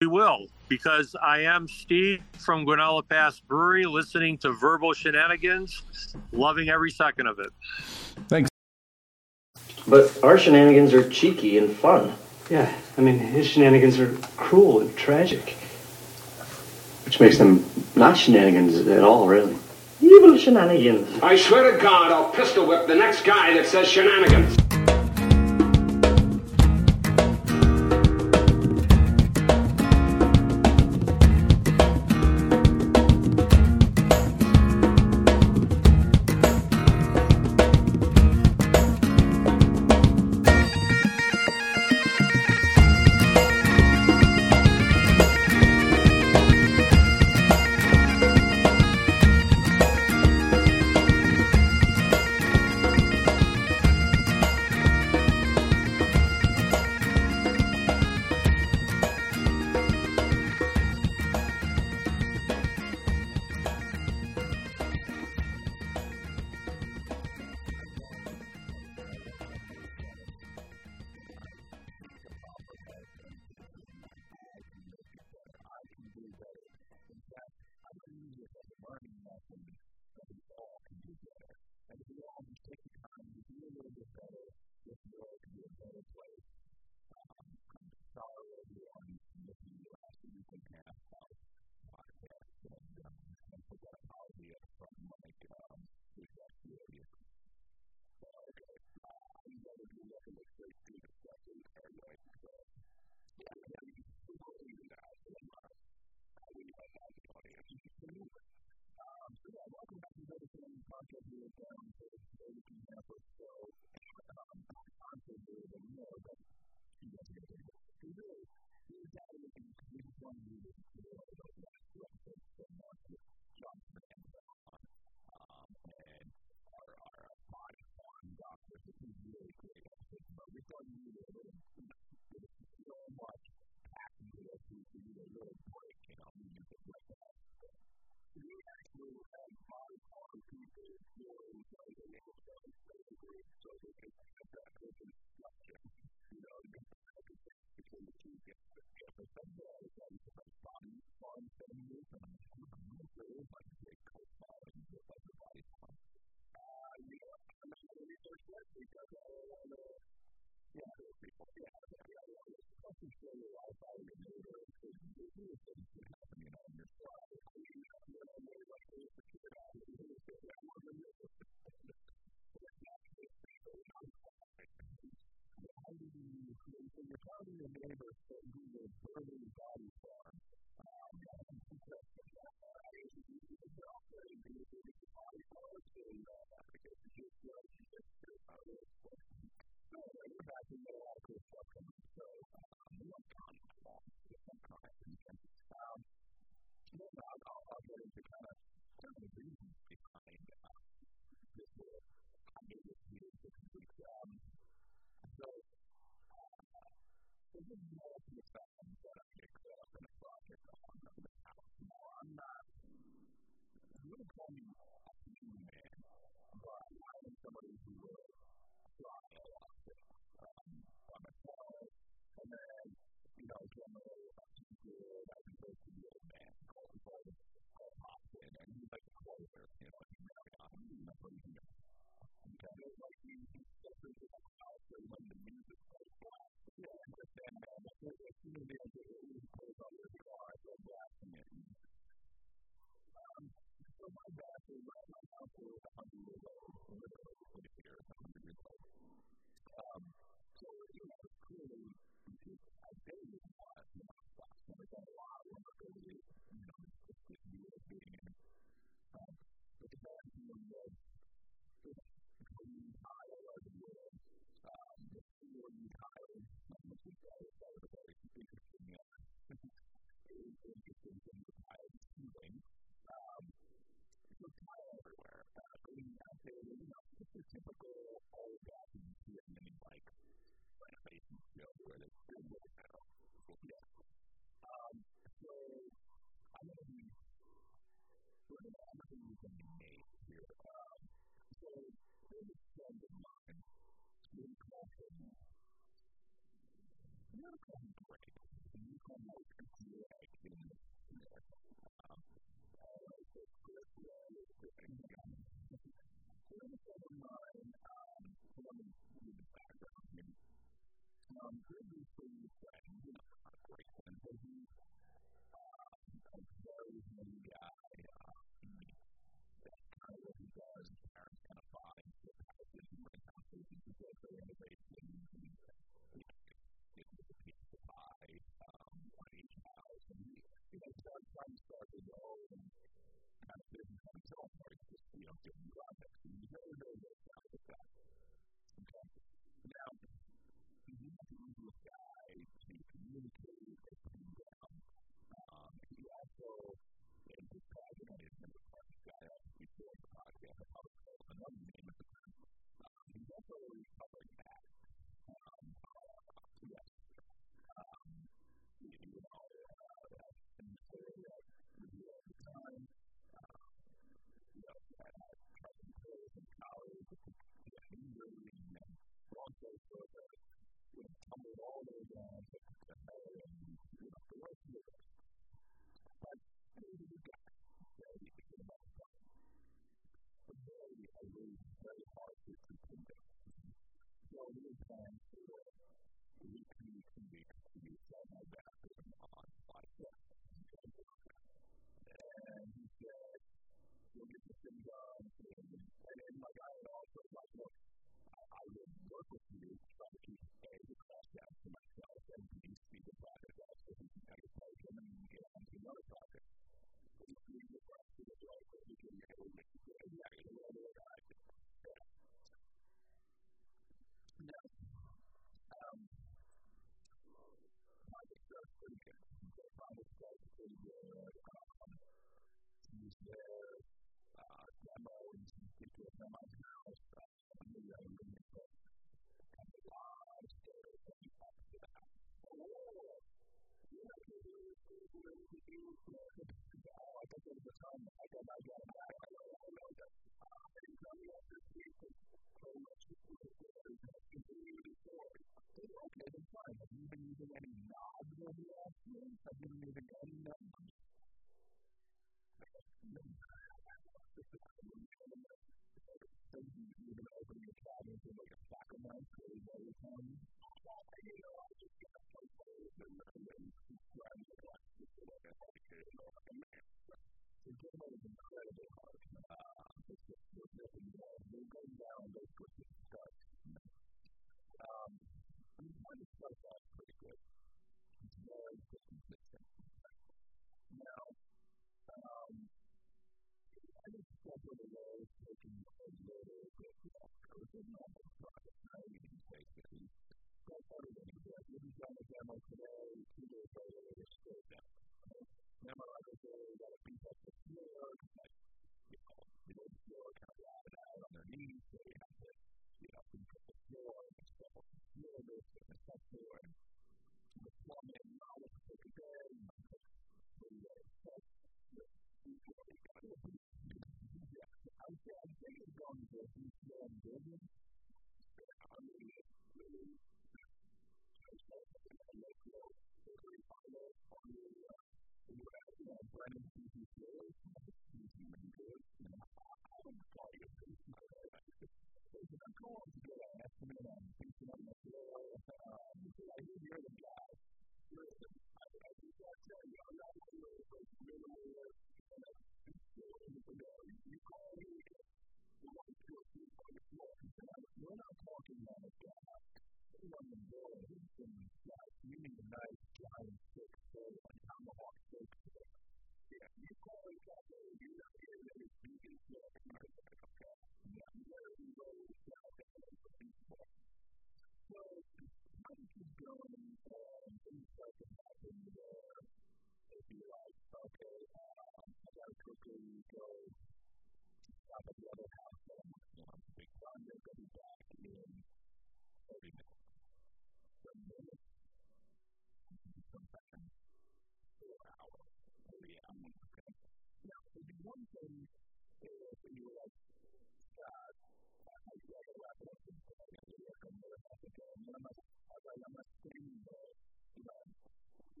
We will, because I am Steve from Guanella Pass Brewery, listening to Verbal Shenanigans, loving every second of it. Thanks. But our shenanigans are cheeky and fun. Yeah, I mean, his shenanigans are cruel and tragic. Which makes them not shenanigans at all, really. Evil shenanigans. I swear to God, I'll pistol whip the next guy that says shenanigans. Not a problem, great. and you come out and see it in there. I like the first one is the Indian. So in the second line, let me give the background here. Previously, you know, I'm great and busy. I'm a very new guy. That's kind of what he does. Parents kind of body. The conversation right now is the best way to raise things.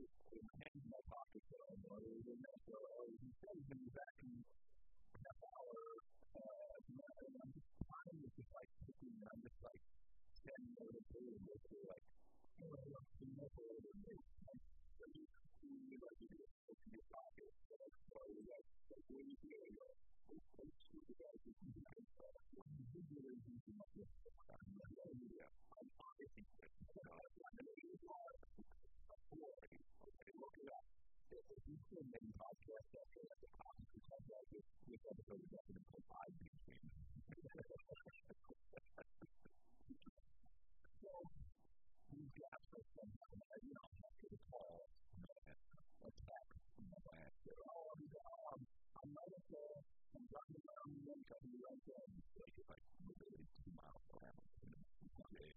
in my hands in my pocket, so I know it was in there. So I was going to be back in half hour, and I'm just trying to just like picking, and I'm just like standing over the table and basically like, oh, I love to know a little bit more. So you like you get in your pocket, so I was like, what do you do? I go, I'm just going to guys who can do it. What do you do? I'm obviously sick. I'm going to use okay, look it up. If you see a main podcast after like a copy or something like this, this episode is definitely going to be 5 years. So, these guys are sometimes, you know, after the call, a text, they're all on the job. I'm right up there. I'm driving around the room, trying to do right there. It's like literally 2 miles around. And that was,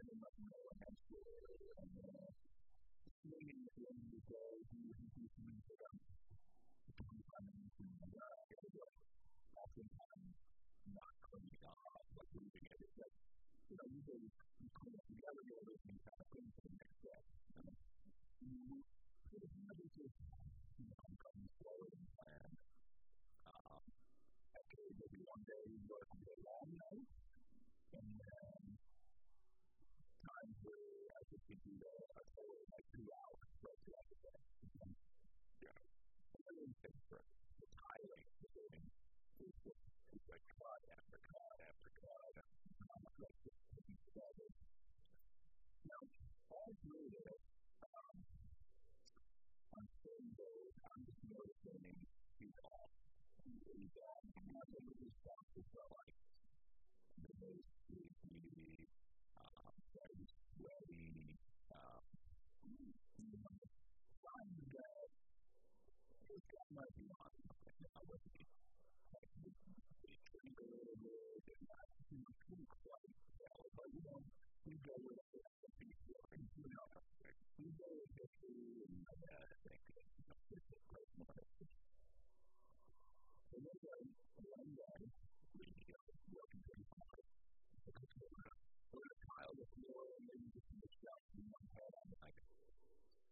I didn't let them know what high school is, and swinging at the end of the day, he was increasingly big on it was like, that's when I'm not cleaning off, like leaving it. It's like, you know, usually you clean up together a little bit and you kind of clean for the next day. It was never just, you know, I'm coming forward and plan. Okay, maybe one day you go to a long night. And then, times where I think we do that, I say, like 2 hours, right throughout the day. Yeah. And then we think for the tiling, the game, it's like cut after cut after cut. I'm like, this is all this. Now, all through this, on Sundays, I'm just noticing these all. These all, and I'm not really responsible for like, the most sleepy, very sweaty, you know, trying to get, this guy might be on, and I was like, it's pretty good, and that's pretty quite, but you know, we go with it, you know, we go with it, and I think it's a great moment. So then, one day, we working pretty hard. We're going to pile the floor and maybe just mix up in one head. I'm like,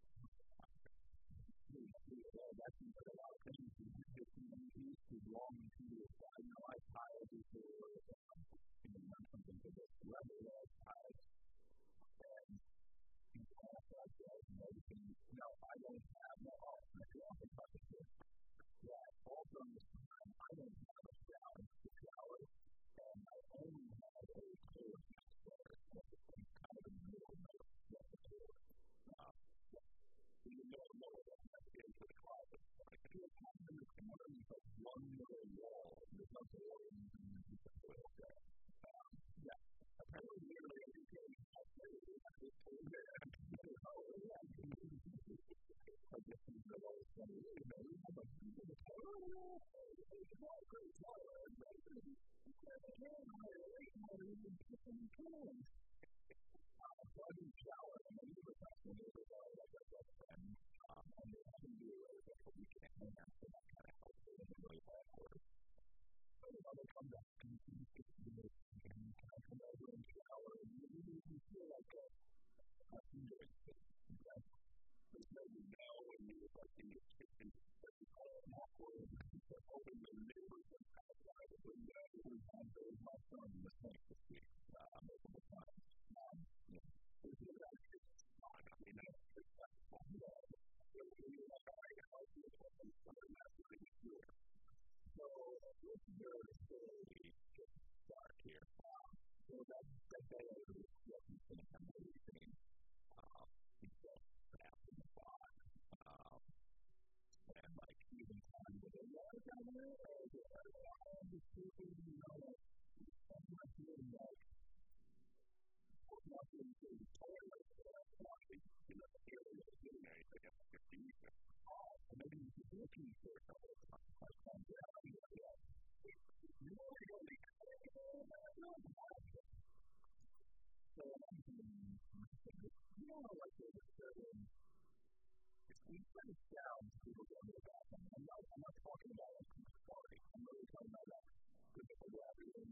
that's a lot of things. It's just one piece is long and tedious. I know I piled the floor and then done something to this level that I piled. And in the past, I've done everything. No, I don't have my heart. I don't have my heart. Yeah, all from this time, I don't have a shower. And I only had a Taylor Cook sweater that was kind of in the middle of the floor. In the middle of the day for the closet. Like, it was kind of in one of these, like, one little wall. There's no door in the oil there. Yeah, apparently nearly every day, I said, I was told that I'm going to go, yeah, I'm going to go. I guess I'm going to go with somebody, you know, I'm like, I'm going to go, I'm going to go. And I relate my reason to some things. So I didn't shower, and I knew that that's when they were all like a best friend. And they can do it over the weekend, and after that kind of helps them in a way that works. So the mother comes up and she's 6 minutes, and I come over and shower, and you feel like a human thing, you know? There's no way now when you were like in your kitchen, but you call it awkward, you start holding the neighbors and outside the window. Every time there was my son in the tank this week, multiple times. There's no way to respond. I mean, I don't think that's what we are. It was really like, all right, I'll do it for some summer master in the year. So, this year is really just dark here. So, that day I was working for the company thing. And like even time with a water down there, or the other hand is feeling, you know, like, I'm not feeling like, I'm not feeling so tired, but I'm not feeling, you know, feeling anything else to do. And maybe you should look in for a couple of times, like, I'm down here, yeah. You know, I don't think I know the water. So I'm thinking, you know, like, there's a certain, we put it down to people going to the bathroom. I'm not talking about it. I'm sorry. I'm really talking about that. Because if I go out here and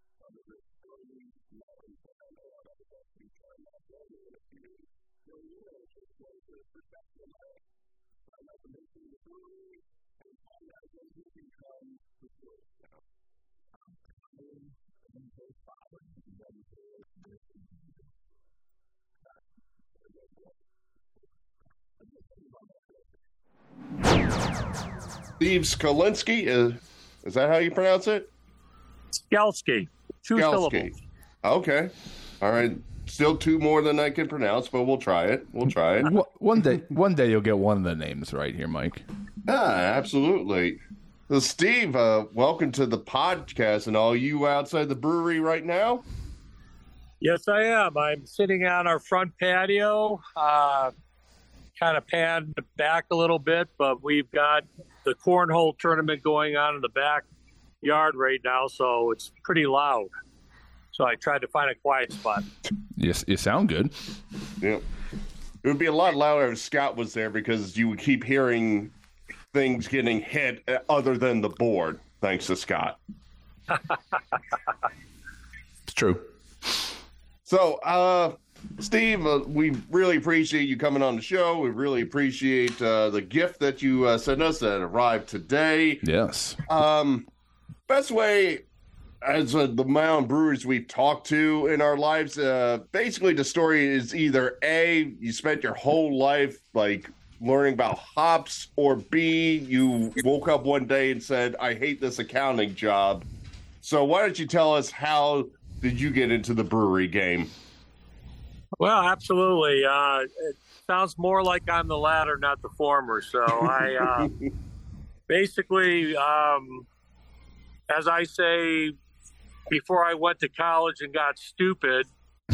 Steve Skalski, is that how you pronounce it? Skalski. Two syllables. Okay. All right. Still two more than I can pronounce, but we'll try it. One day you'll get one of the names right here, Mike. Ah, absolutely. Well, Steve, welcome to the podcast. And all you outside the brewery right now? Yes, I am. I'm sitting on our front patio, kind of panned back a little bit, but we've got the cornhole tournament going on in the backyard right now, so it's pretty loud. So I tried to find a quiet spot. Yes, you sound good. Yeah. It would be a lot louder if Scott was there because you would keep hearing things getting hit other than the board, thanks to Scott. It's true. So, Steve, we really appreciate you coming on the show. We really appreciate the gift that you sent us that arrived today. Yes. Best way, as the mound brewers we've talked to in our lives, basically the story is either A, you spent your whole life like learning about hops, or B, you woke up one day and said, I hate this accounting job. So why don't you tell us, how did you get into the brewery game? Well, absolutely. It sounds more like I'm the latter, not the former. So I basically, as I say, before I went to college and got stupid,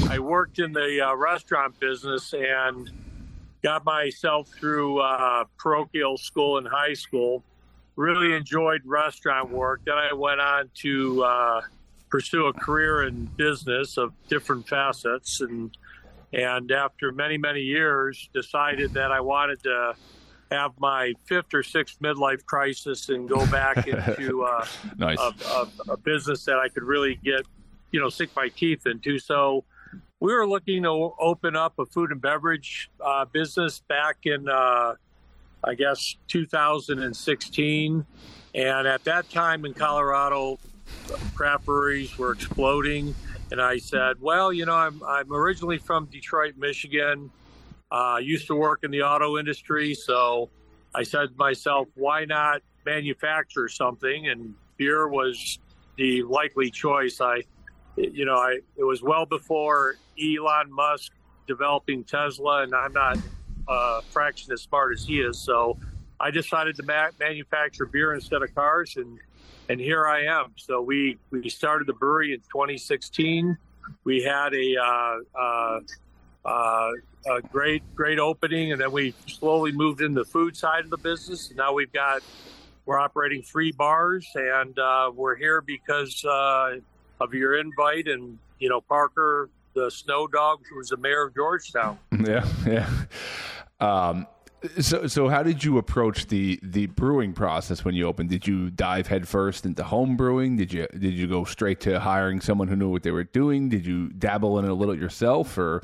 I worked in the restaurant business and got myself through parochial school and high school. really enjoyed restaurant work. Then I went on to pursue a career in business of different facets, and after many, many years, decided that I wanted to have my fifth or sixth midlife crisis and go back into nice. a business that I could really get, you know, sink my teeth into. So we were looking to open up a food and beverage business back in, I guess, 2016. And at that time in Colorado, craft breweries were exploding. And I said, well, you know, I'm originally from Detroit, Michigan. I used to work in the auto industry, so I said to myself, why not manufacture something? And beer was the likely choice. It was well before Elon Musk developing Tesla, and I'm not a fraction as smart as he is. So I decided to manufacture beer instead of cars, and here I am. So we started the brewery in 2016. We had a great opening, and then we slowly moved into the food side of the business. Now we're operating 3 bars, and we're here because of your invite, and you know, Parker, the snow dog, who was the mayor of Georgetown. Yeah. So how did you approach the brewing process when you opened? Did you dive headfirst into home brewing? Did you go straight to hiring someone who knew what they were doing? Did you dabble in it a little yourself, or?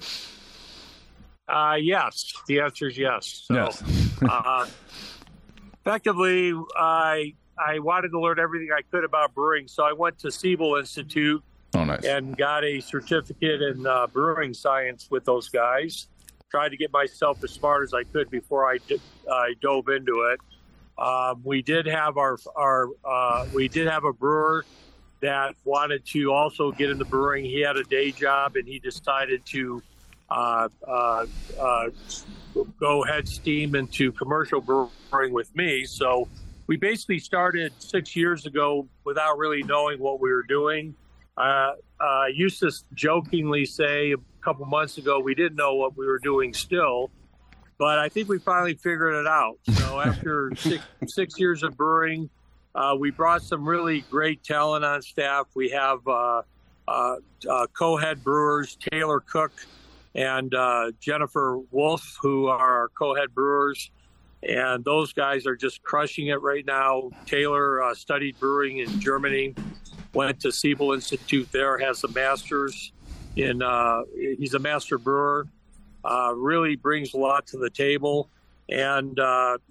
Yes, the answer is yes. So, yes. Effectively, I wanted to learn everything I could about brewing, so I went to Siebel Institute. Oh, nice. And got a certificate in brewing science with those guys. Tried to get myself as smart as I could before I dove into it. We did have a brewer that wanted to also get into brewing. He had a day job, and he decided to go head steam into commercial brewing with me. So we basically started 6 years ago without really knowing what we were doing. I used to jokingly say a couple months ago we didn't know what we were doing still, but I think we finally figured it out. So after six years of brewing, we brought some really great talent on staff. We have co-head brewers Taylor Cook and Jennifer Wolf, who are our co-head brewers. And those guys are just crushing it right now. Taylor studied brewing in Germany, went to Siebel Institute there, has a master's in, he's a master brewer, really brings a lot to the table. And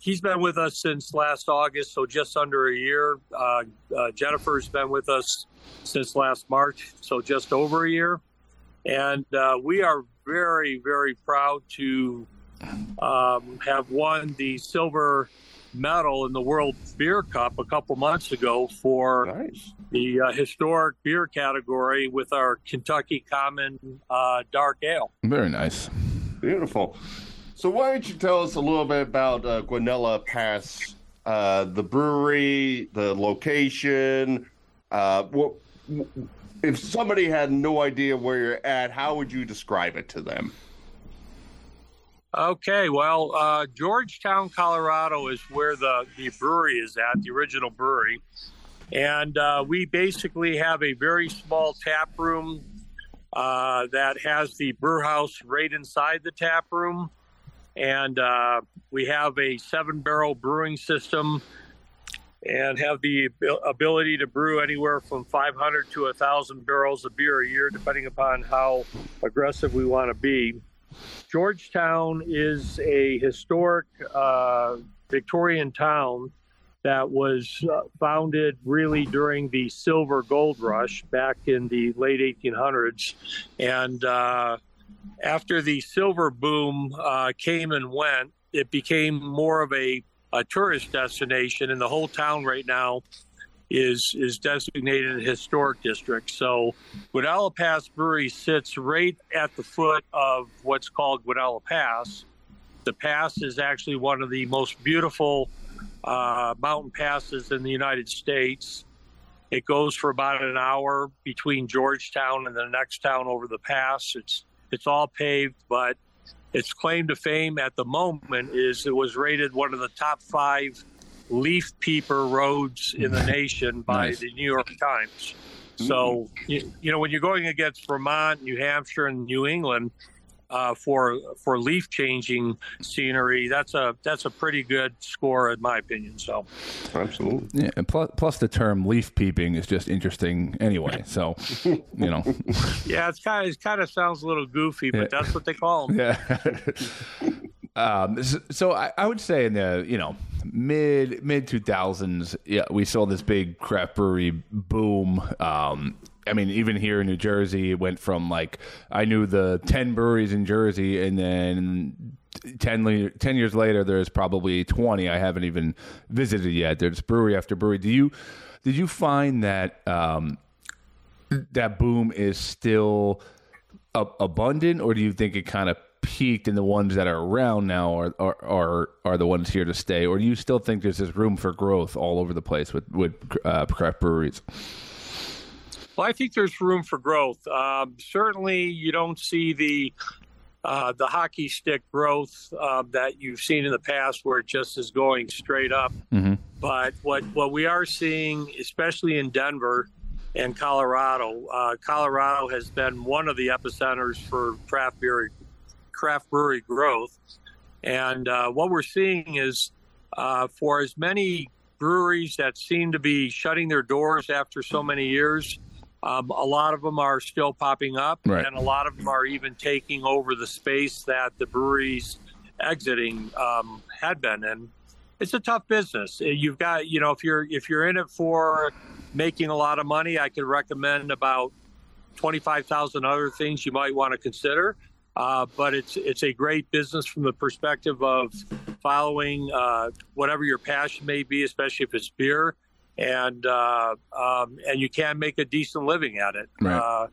he's been with us since last August, so just under a year. Jennifer's been with us since last March, so just over a year. And we are very, very proud to have won the silver medal in the World Beer Cup a couple months ago for nice. The historic beer category with our Kentucky Common dark ale. Very nice. Beautiful. So why don't you tell us a little bit about Guanella Pass, the brewery, the location, if somebody had no idea where you're at, how would you describe it to them? Okay, well, Georgetown, Colorado is where the brewery is at, the original brewery. And we basically have a very small tap room that has the brew house right inside the tap room. And we have a 7-barrel brewing system and have the ability to brew anywhere from 500 to 1,000 barrels of beer a year, depending upon how aggressive we want to be. Georgetown is a historic Victorian town that was founded really during the silver gold rush back in the late 1800s. And after the silver boom came and went, it became more of a tourist destination, and the whole town right now is designated a historic district. So Guanella Pass Brewery sits right at the foot of what's called Guanella Pass. The pass is actually one of the most beautiful mountain passes in the United States. It goes for about an hour between Georgetown and the next town over the pass. It's all paved, but its claim to fame at the moment is it was rated one of the top 5 leaf peeper roads in the nation by nice. The New York Times. So, you know, when you're going against Vermont, New Hampshire, and New England for leaf changing scenery, that's a pretty good score in my opinion. So, absolutely. Yeah, and plus the term leaf peeping is just interesting anyway. So, you know. Yeah, it kind of sounds a little goofy, but that's what they call them. Yeah. So I would say in the, you know, mid 2000s, yeah, we saw this big craft brewery boom. I mean, even here in New Jersey, it went from like, I knew the 10 breweries in Jersey, and then 10 years later, there's probably 20 I haven't even visited yet. There's brewery after brewery. Did you find that that boom is still abundant, or do you think it kind of peaked and the ones that are around now are the ones here to stay, or do you still think there's this room for growth all over the place with craft breweries? Well, I think there's room for growth. Certainly, you don't see the hockey stick growth that you've seen in the past, where it just is going straight up. Mm-hmm. But what we are seeing, especially in Denver and Colorado, Colorado has been one of the epicenters for craft brewery growth. And what we're seeing is for as many breweries that seem to be shutting their doors after so many years, a lot of them are still popping up, right. And a lot of them are even taking over the space that the breweries exiting had been. And it's a tough business. You've got, you know, if you're in it for making a lot of money, I could recommend about 25,000 other things you might want to consider. But it's a great business from the perspective of following whatever your passion may be, especially if it's beer, and you can make a decent living at it. Right.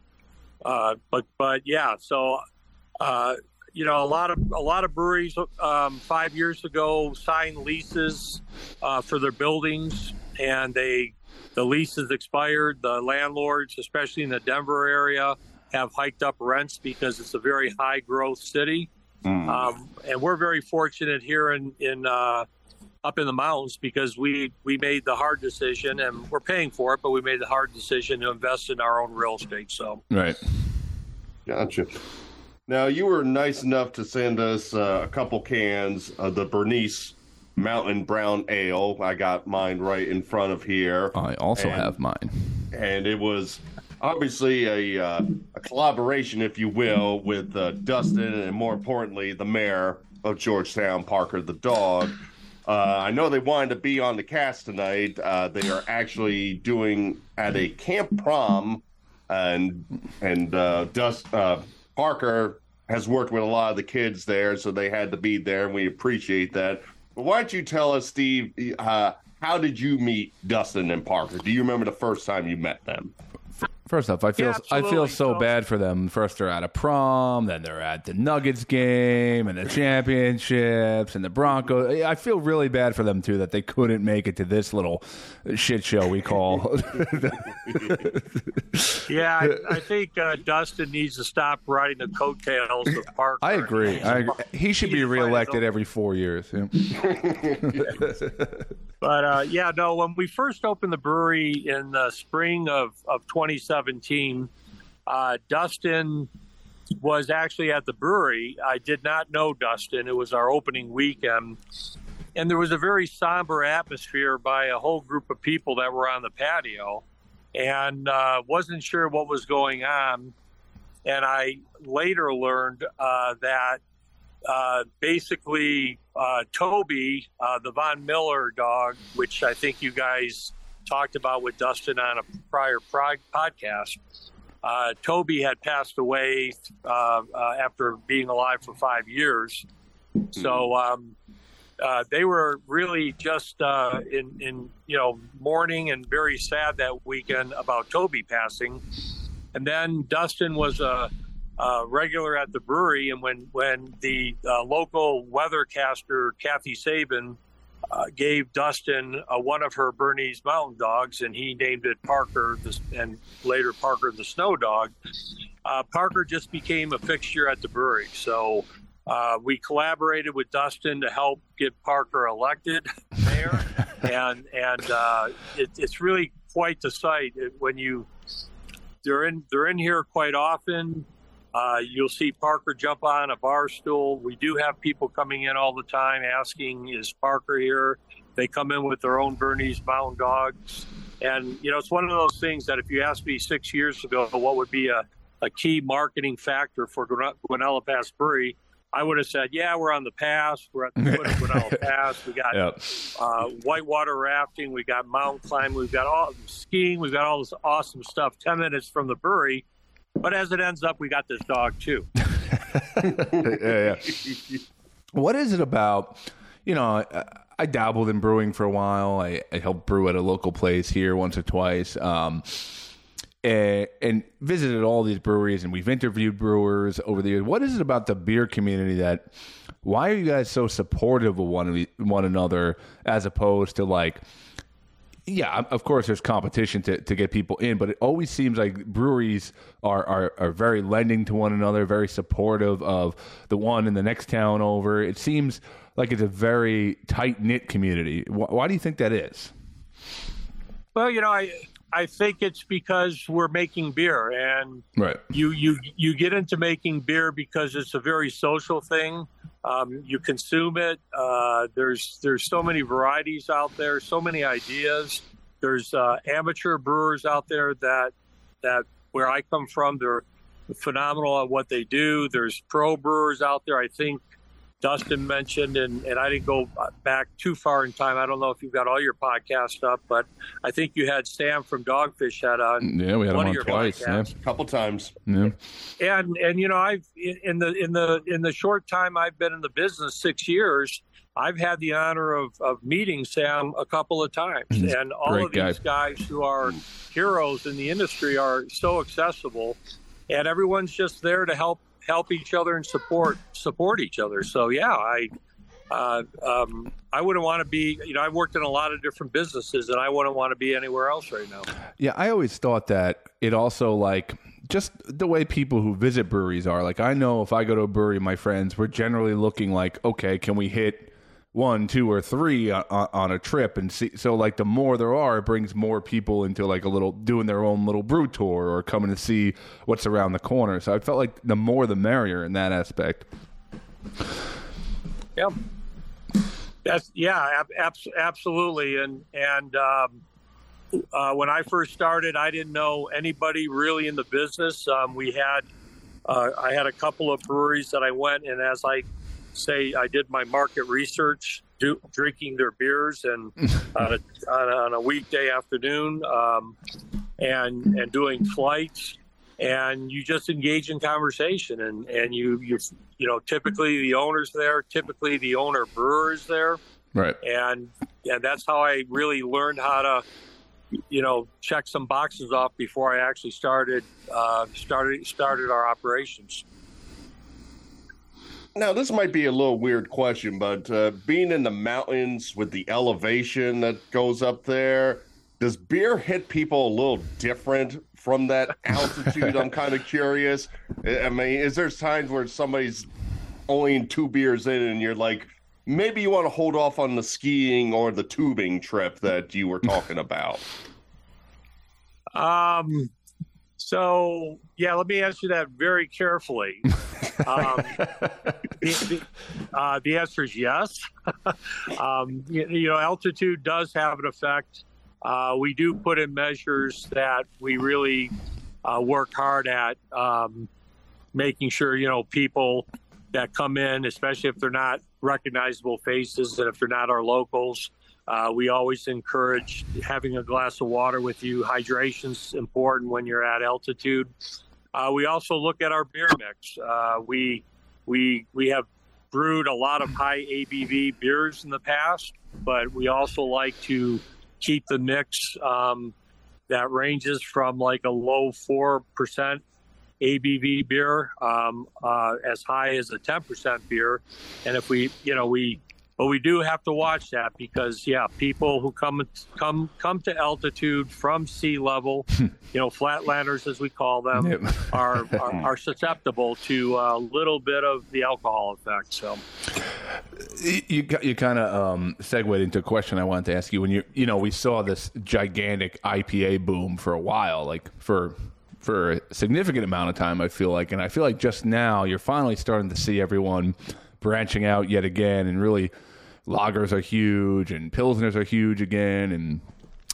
But yeah, so you know, a lot of breweries 5 years ago signed leases for their buildings, and the leases expired. The landlords, especially in the Denver area, have hiked up rents because it's a very high growth city. Mm. And we're very fortunate here in up in the mountains, because we made the hard decision, and we're paying for it, but we made the hard decision to invest in our own real estate. So, right. Gotcha. Now, you were nice enough to send us a couple cans of the Bernese Mountain Brown Ale. I got mine right in front of here. I also have mine. And it was obviously a collaboration, if you will, with Dustin, and more importantly, the mayor of Georgetown, Parker the Dog. I know they wanted to be on the cast tonight. They are actually doing at a camp prom, and Parker has worked with a lot of the kids there, so they had to be there, and we appreciate that. But why don't you tell us, Steve, how did you meet Dustin and Parker? Do you remember the first time you met them? First off, I feel so bad for them. First, they're at a prom, then they're at the Nuggets game and the championships and the Broncos. I feel really bad for them, too, that they couldn't make it to this little shit show we call. Yeah, I think Dustin needs to stop riding the coattails of Parker. I agree. He should be reelected every 4 years. Yeah. But, yeah, no, when we first opened the brewery in the spring of 2017, Dustin was actually at the brewery. I did not know Dustin. It was our opening weekend. And there was a very somber atmosphere by a whole group of people that were on the patio, and wasn't sure what was going on. And I later learned that basically Toby, the Von Miller dog, which I think you guys talked about with Dustin on a prior podcast, Toby had passed away after being alive for 5 years. So they were really just in you know, mourning and very sad that weekend about Toby passing. And then Dustin was a regular at the brewery, and when the local weathercaster Kathy Sabin gave Dustin one of her Bernese Mountain dogs, and he named it Parker, and later Parker the Snow Dog, Parker just became a fixture at the brewery. So we collaborated with Dustin to help get Parker elected mayor. and it's really quite the sight. When you they're in here quite often. You'll see Parker jump on a bar stool. We do have people coming in all the time asking, is Parker here? They come in with their own Bernese Mountain dogs. And, you know, it's one of those things that if you asked me 6 years ago what would be a key marketing factor for Guanella Pass Brewery, I would have said, yeah, we're on the pass. We're at the foot of Guanella Pass. We got whitewater rafting. We got mountain climbing. We've got all skiing. We've got all this awesome stuff 10 minutes from the brewery. But as it ends up, we got this dog, too. What is it about, you know, I dabbled in brewing for a while. I helped brew at a local place here once or twice and visited all these breweries, and we've interviewed brewers over the years. What is it about the beer community that why are you guys so supportive of one another as opposed to like, yeah, of course, there's competition to get people in, but it always seems like breweries are very lending to one another, very supportive of the one in the next town over. It seems like it's a very tight-knit community. Why do you think that is? Well, you know, I think it's because we're making beer, and you get into making beer because it's a very social thing. You consume it. There's so many varieties out there, so many ideas. There's amateur brewers out there that where I come from, they're phenomenal at what they do. There's pro brewers out there. I think Dustin mentioned, and I didn't go back too far in time. I don't know if you've got all your podcasts up, but I think you had Sam from Dogfish Head on. Yeah, we had him on twice, yeah. A couple times. Yeah. And you know, I've in the short time I've been in the business, 6 years, I've had the honor of meeting Sam a couple of times, and all of these guys who are heroes in the industry are so accessible, and everyone's just there to help each other and support each other. So yeah, I wouldn't want to be, you know, I've worked in a lot of different businesses and I wouldn't want to be anywhere else right now. Yeah. I always thought that it also, like, just the way people who visit breweries are, like, I know if I go to a brewery, my friends, we're generally looking like, okay, can we hit 1, 2, or 3 on a trip and see. So like the more there are, it brings more people into like a little doing their own little brew tour or coming to see what's around the corner. So I felt like the more the merrier in that aspect. Yeah. Absolutely. And when I first started, I didn't know anybody really in the business. I had a couple of breweries that I went, and as I say, I did my market research, drinking their beers, and on a weekday afternoon, and doing flights, and you just engage in conversation, and you know, typically the owner's there, typically the owner brewer is there, right? And that's how I really learned how to, you know, check some boxes off before I actually started our operations. Now, this might be a little weird question, but being in the mountains with the elevation that goes up there, does beer hit people a little different from that altitude? I'm kind of curious. I mean, is there times where somebody's only 2 beers in and you're like, maybe you want to hold off on the skiing or the tubing trip that you were talking about? So, yeah, let me answer that very carefully. The answer is yes. You know, altitude does have an effect. We do put in measures that we really work hard at, making sure, you know, people that come in, especially if they're not recognizable faces and if they're not our locals, we always encourage having a glass of water with you. Hydration's important when you're at altitude. We also look at our beer mix. We have brewed a lot of high ABV beers in the past, but we also like to keep the mix that ranges from like a low 4% ABV beer as high as a 10% beer. And if we, you know, but we do have to watch that because, yeah, people who come to altitude from sea level, you know, flatlanders as we call them, are susceptible to a little bit of the alcohol effect. So, You kind of segued into a question I wanted to ask you. When you know, we saw this gigantic IPA boom for a while, like for a significant amount of time, I feel like. And I feel like just now you're finally starting to see everyone branching out yet again, and really lagers are huge and pilsners are huge again.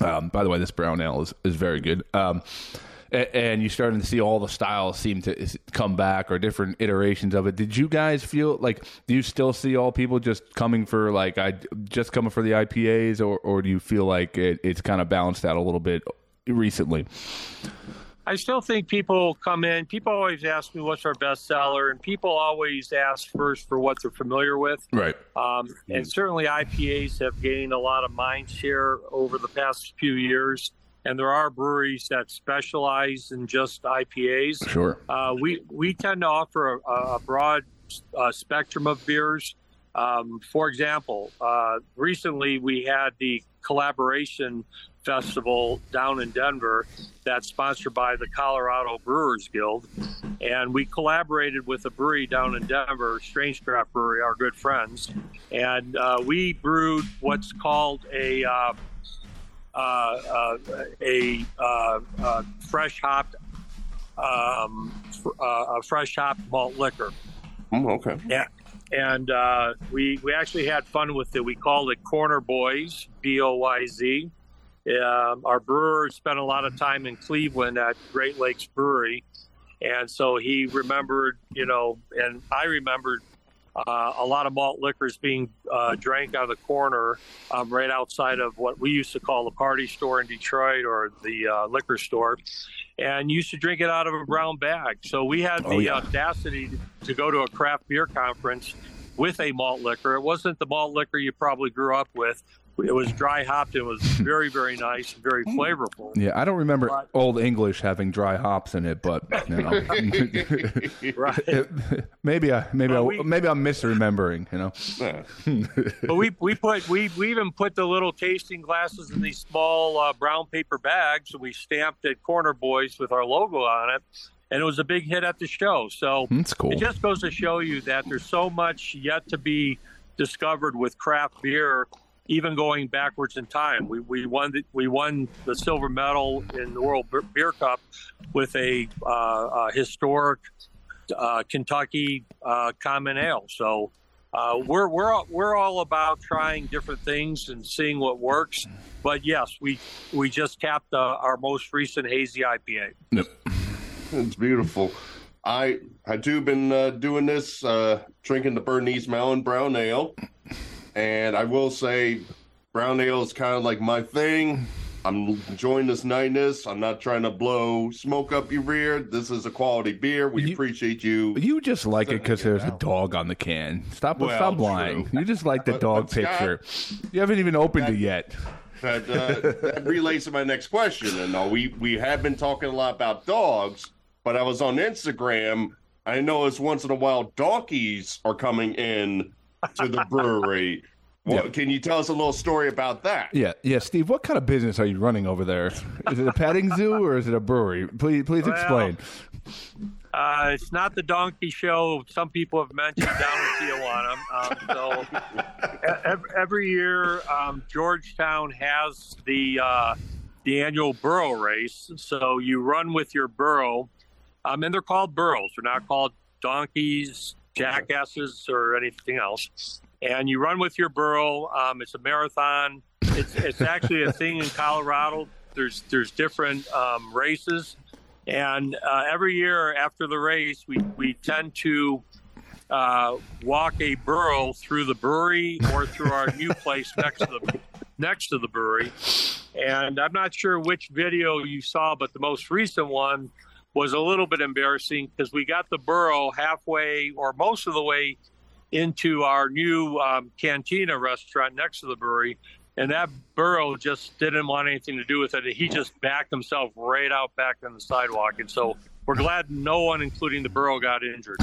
And by the way, this brown ale is very good. And you're starting to see all the styles seem to come back, or different iterations of it. Did you guys feel like, do you still see all people just coming for like, just coming for the IPAs, or do you feel like it's kind of balanced out a little bit recently? I still think people come in. People always ask me what's our best seller, and people always ask first for what they're familiar with. Right. And certainly IPAs have gained a lot of mind share over the past few years. And there are breweries that specialize in just IPAs. Sure. We tend to offer a broad spectrum of beers. For example, recently we had the collaboration festival down in Denver that's sponsored by the Colorado Brewers Guild. And we collaborated with a brewery down in Denver, Strange Craft Brewery, our good friends. And we brewed what's called a fresh hopped malt liquor. Okay. Yeah, and we actually had fun with it. We called it Corner Boys, BOYZ. Our brewer spent a lot of time in Cleveland at Great Lakes Brewery, and so he remembered, you know, and I remembered a lot of malt liquors being drank out of the corner right outside of what we used to call the party store in Detroit, or the liquor store, and used to drink it out of a brown bag. So we had audacity to go to a craft beer conference with a malt liquor. It wasn't the malt liquor you probably grew up with. It was dry hopped. It was very, very nice, very flavorful. Yeah, I don't remember Old English having dry hops in it, but you know, right? Maybe I'm misremembering. You know, but we even put the little tasting glasses in these small brown paper bags, and we stamped at Corner Boys with our logo on it. And it was a big hit at the show. So that's cool. It just goes to show you that there's so much yet to be discovered with craft beer. Even going backwards in time, we won the silver medal in the World Beer Cup with a historic Kentucky Common Ale. So we're all about trying different things and seeing what works. But yes, we just tapped our most recent hazy IPA. Yep. It's beautiful. I too been doing this, drinking the Bernese Mountain Brown Ale. And I will say, brown ale is kind of like my thing. I'm enjoying this nightness. I'm not trying to blow smoke up your rear. This is a quality beer. We appreciate you. You just like it because there's a dog on the can. Stop lying. True. You just like the dog picture. You haven't even opened it yet. That relates to my next question. And we have been talking a lot about dogs, but I was on Instagram. I noticed once in a while donkeys are coming in to the brewery. Well, yeah. Can you tell us a little story about that? Yeah, Steve, what kind of business are you running over there? Is it a petting zoo or is it a brewery? Please explain. It's not the donkey show some people have mentioned down in Tijuana. So every year, Georgetown has the annual burro race. So you run with your burro, and they're called burros. They're not called donkeys, jackasses, or anything else, and you run with your burro. It's a marathon. It's actually a thing in Colorado. There's different races, and every year after the race, we tend to walk a burro through the brewery or through our new place next to the brewery. And I'm not sure which video you saw, but the most recent one was a little bit embarrassing because we got the burro halfway or most of the way into our new cantina restaurant next to the brewery, and that burro just didn't want anything to do with it. He just backed himself right out back on the sidewalk, and so we're glad no one, including the burro, got injured.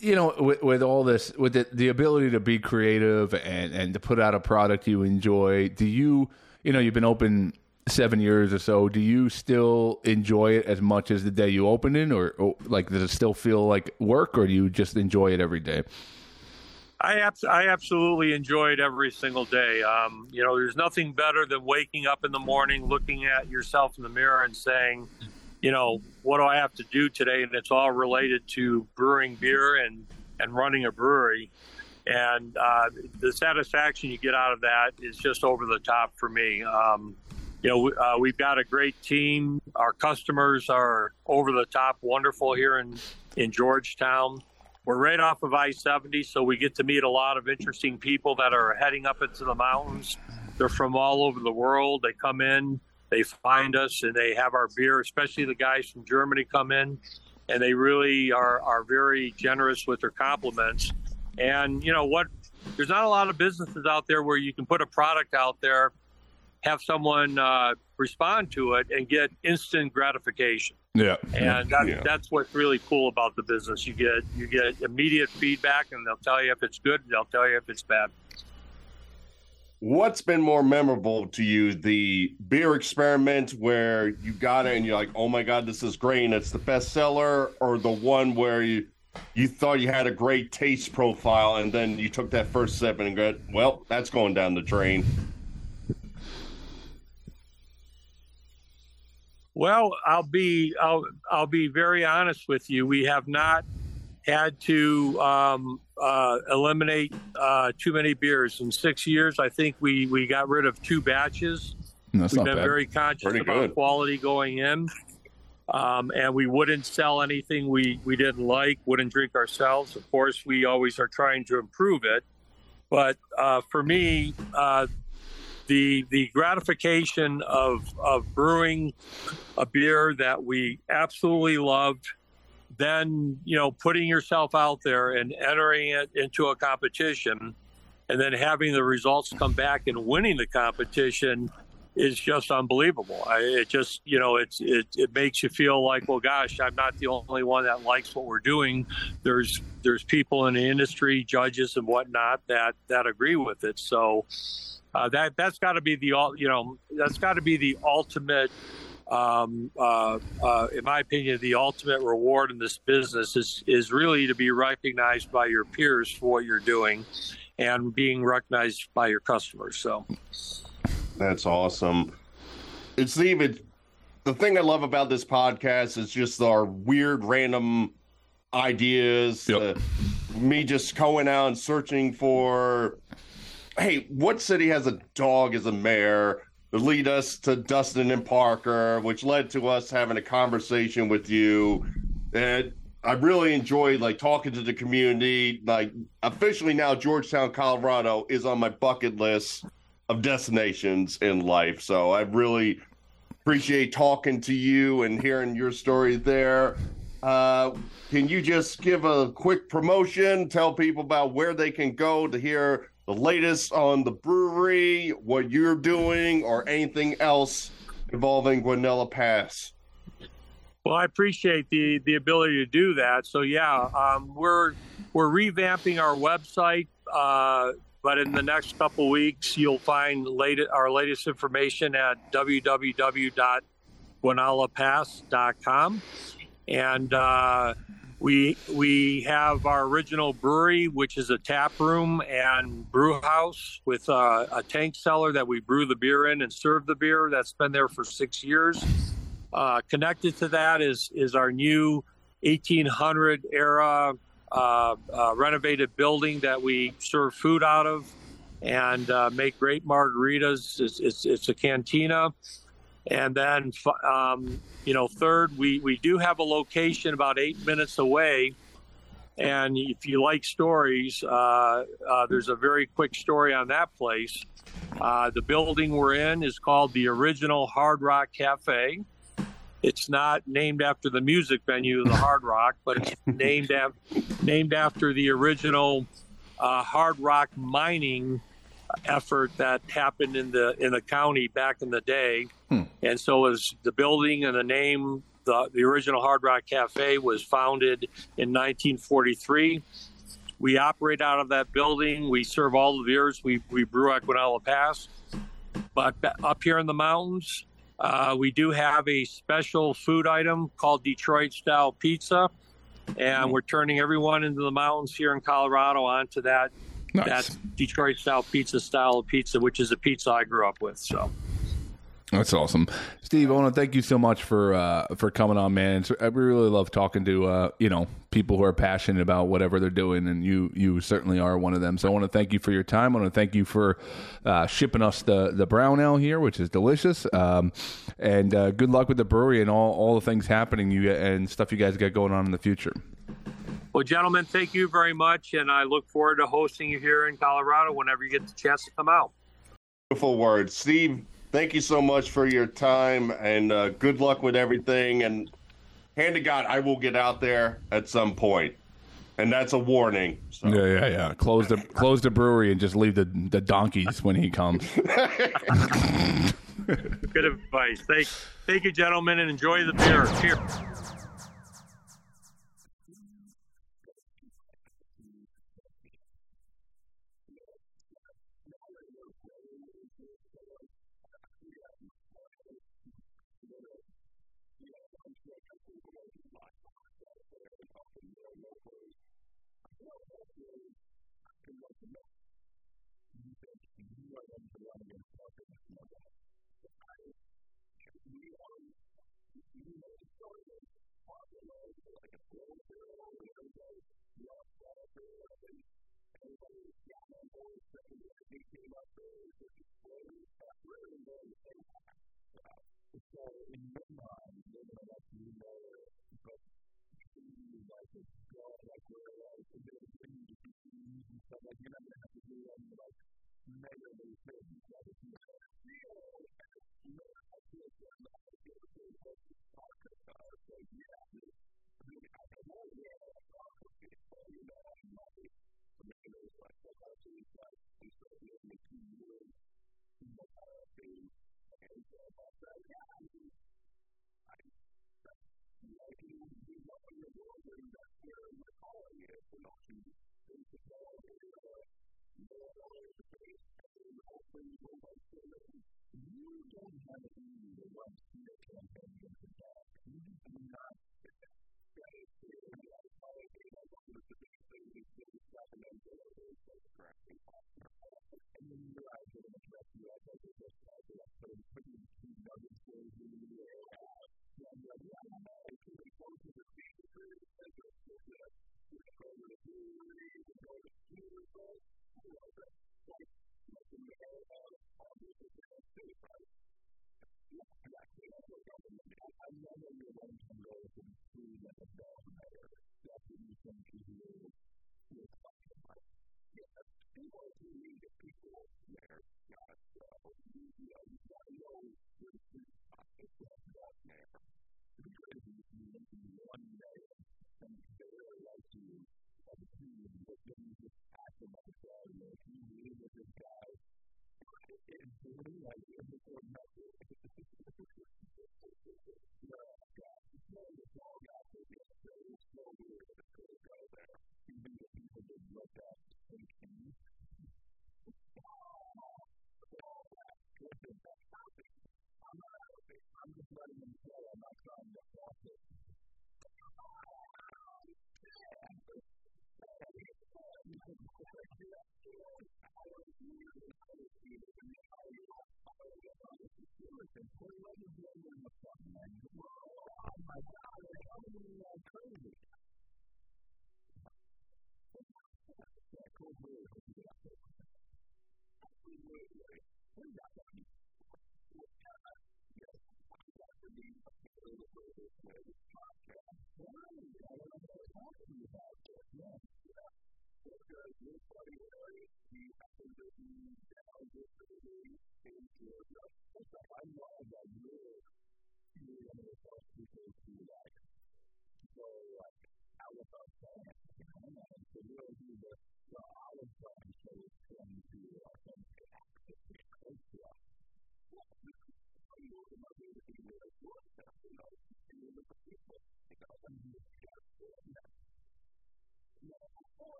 You know, with all this, with the ability to be creative and to put out a product you enjoy, do you, you know, you've been open 7 years or so, do you still enjoy it as much as the day you opened it, or like, does it still feel like work, or do you just enjoy it every day? I absolutely enjoy it every single day. You know, there's nothing better than waking up in the morning, looking at yourself in the mirror and saying, you know, what do I have to do today? And it's all related to brewing beer and running a brewery. And the satisfaction you get out of that is just over the top for me. You know, we've got a great team. Our customers are over the top, wonderful here in Georgetown. We're right off of I-70, so we get to meet a lot of interesting people that are heading up into the mountains. They're from all over the world. They come in, they find us, and they have our beer, especially the guys from Germany come in, and they really are very generous with their compliments. And you know what? There's not a lot of businesses out there where you can put a product out there, have someone respond to it, and get instant gratification. Yeah, and that's what's really cool about the business. You get immediate feedback, and they'll tell you if it's good, and they'll tell you if it's bad. What's been more memorable to you, the beer experiment where you got it and you're like, oh my God, this is great, and it's the best seller, or the one where you thought you had a great taste profile and then you took that first sip and go, well, that's going down the drain? Well, I'll be very honest with you. We have not had to eliminate too many beers in 6 years. I think we got rid of 2 batches. That's We've been bad. Very conscious Pretty about good. Quality going in, and we wouldn't sell anything we didn't like, wouldn't drink ourselves. Of course, we always are trying to improve it, but for me. The gratification of brewing a beer that we absolutely loved, then, you know, putting yourself out there and entering it into a competition, and then having the results come back and winning the competition is just unbelievable. It just, you know, it makes you feel like, well, gosh, I'm not the only one that likes what we're doing. There's people in the industry, judges and whatnot, that agree with it. So. That's got to be the ultimate, in my opinion, the ultimate reward in this business is really to be recognized by your peers for what you're doing, and being recognized by your customers. So that's awesome. It's even the thing I love about this podcast is just our weird random ideas. Yep. Me just going out and searching for. Hey, what city has a dog as a mayor? To lead us to Dustin and Parker, which led to us having a conversation with you. And I really enjoyed like talking to the community. Like officially now, Georgetown, Colorado is on my bucket list of destinations in life. So I really appreciate talking to you and hearing your story there. Can you just give a quick promotion, tell people about where they can go to hear the latest on the brewery, what you're doing, or anything else involving Guanella Pass? Well, I appreciate the ability to do that. So yeah, we're revamping our website, but in the next couple weeks, you'll find our latest information at www.guanellapass.com. And we have our original brewery, which is a tap room and brew house with a tank cellar that we brew the beer in and serve the beer. That's been there for 6 years. Connected to that is our new 1800 era renovated building that we serve food out of and make great margaritas. It's a cantina. And then, you know, third, we do have a location about 8 minutes away. And if you like stories, there's a very quick story on that place. The building we're in is called the original Hard Rock Cafe. It's not named after the music venue, the Hard Rock, but it's named after the original Hard Rock mining effort that happened in the county back in the day. And so as the building and the name, the original Hard Rock Cafe was founded in 1943. We operate out of that building. We serve all the beers we brew at Guanella Pass, but up here in the mountains, We do have a special food item called Detroit style pizza, and we're turning everyone into the mountains here in Colorado onto that. Nice. That's Detroit style of pizza, which is a pizza I grew up with. So that's awesome, Steve. I want to thank you so much for coming on, man. So, we really love talking to people who are passionate about whatever they're doing, and you certainly are one of them. So I want to thank you for your time. I want to thank you for shipping us the brown ale here, which is delicious. And good luck with the brewery and all the things happening and stuff you guys got going on in the future. Well, gentlemen, thank you very much, and I look forward to hosting you here in Colorado whenever you get the chance to come out. Beautiful words. Steve, thank you so much for your time, and good luck with everything. And hand to God, I will get out there at some point, and that's a warning. So. Yeah. Close the brewery and just leave the donkeys when he comes. Good advice. Thank you, gentlemen, and enjoy the beer. Cheers.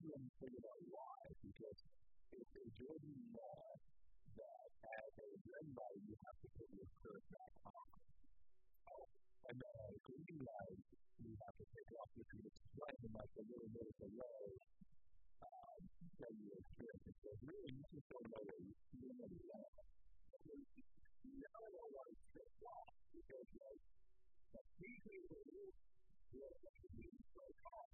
really figured out why, because it's a Jordan law that as a red light, you have to put your shirt back on. And then as a green light, you have to take off your shirt. It's driving like a little bit below your shirt. So really, you just don't know where you're going to land. You never know why it's just off, because like, usually when you're going to be so off,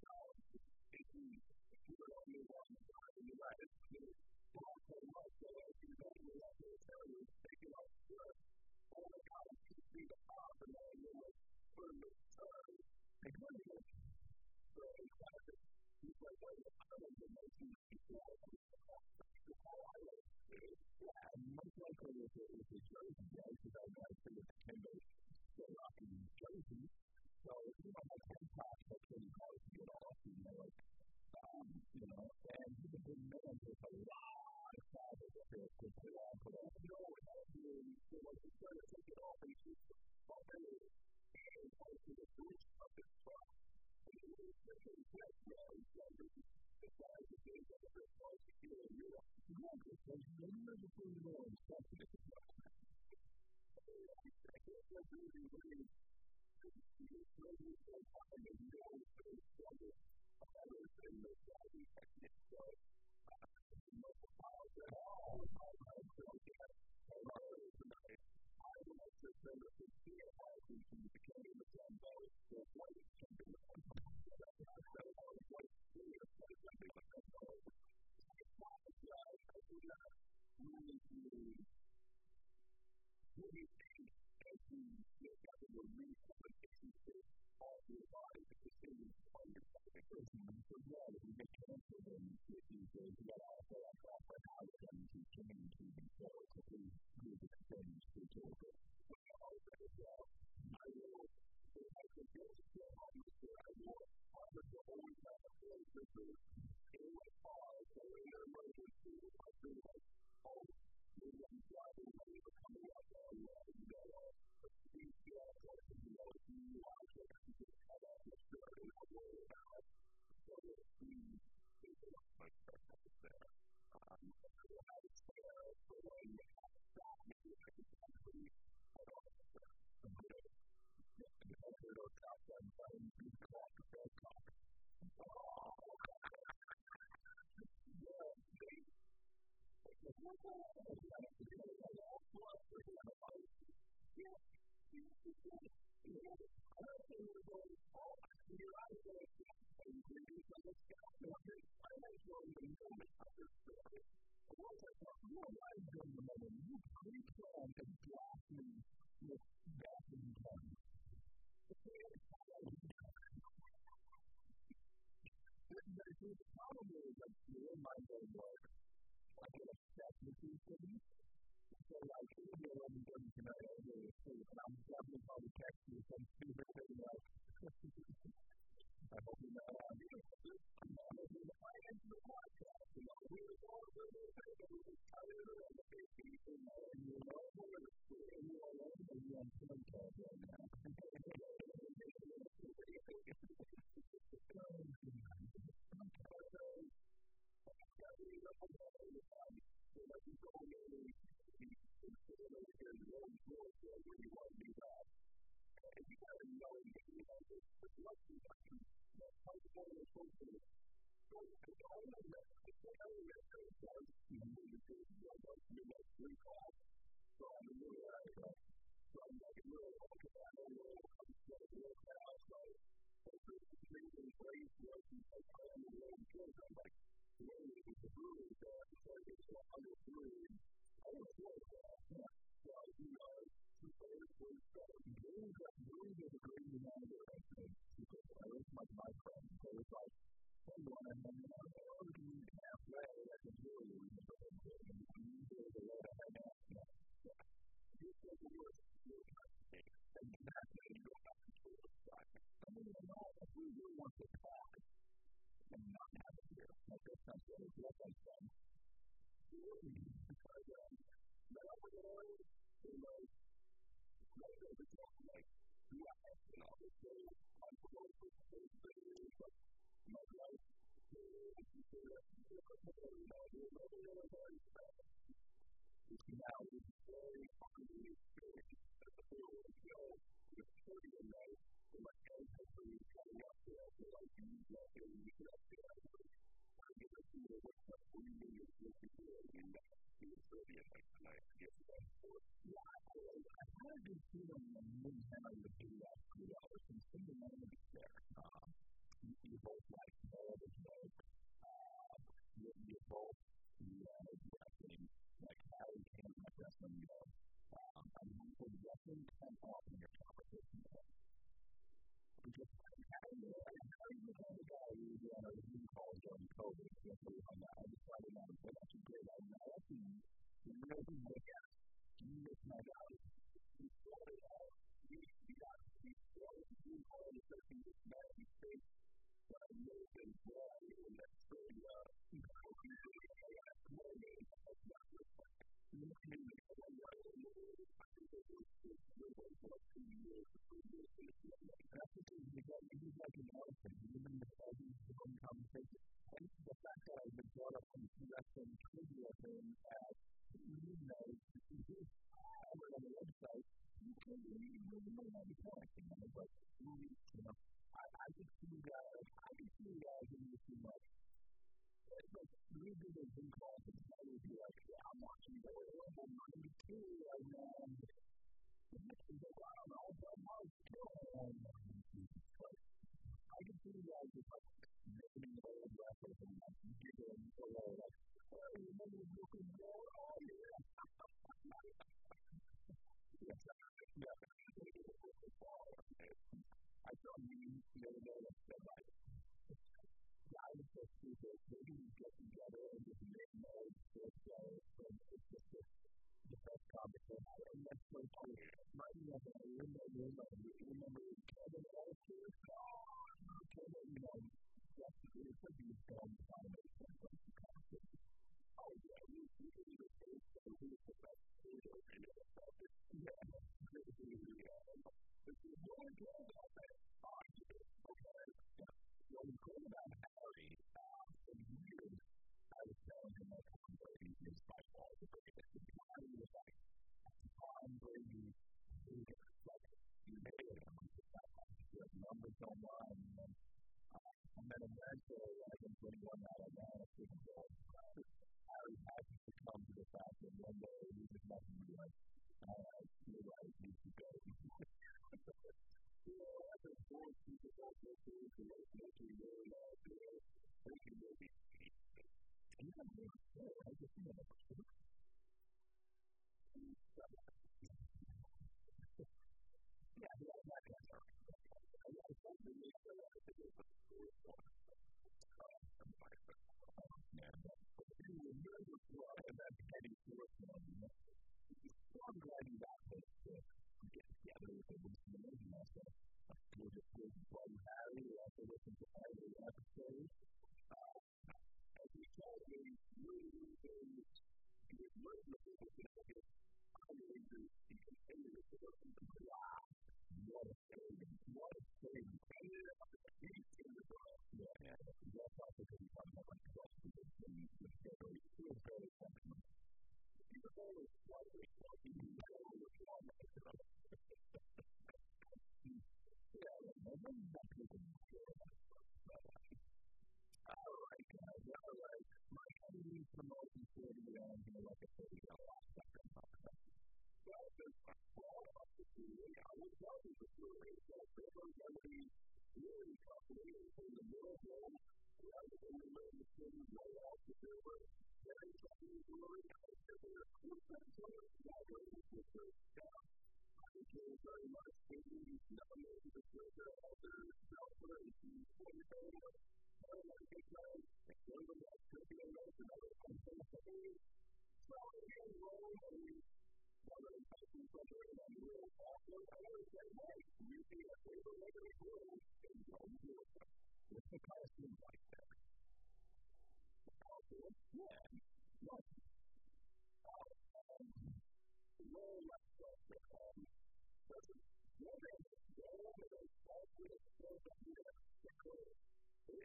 You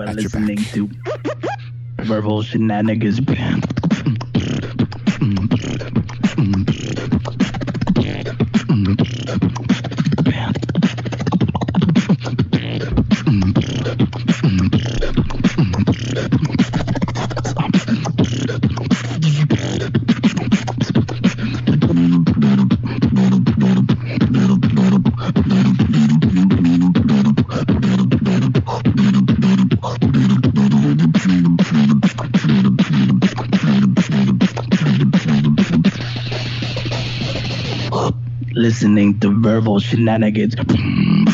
are listening to Verbal Shenanigans. Listening to Verbal Shenanigans.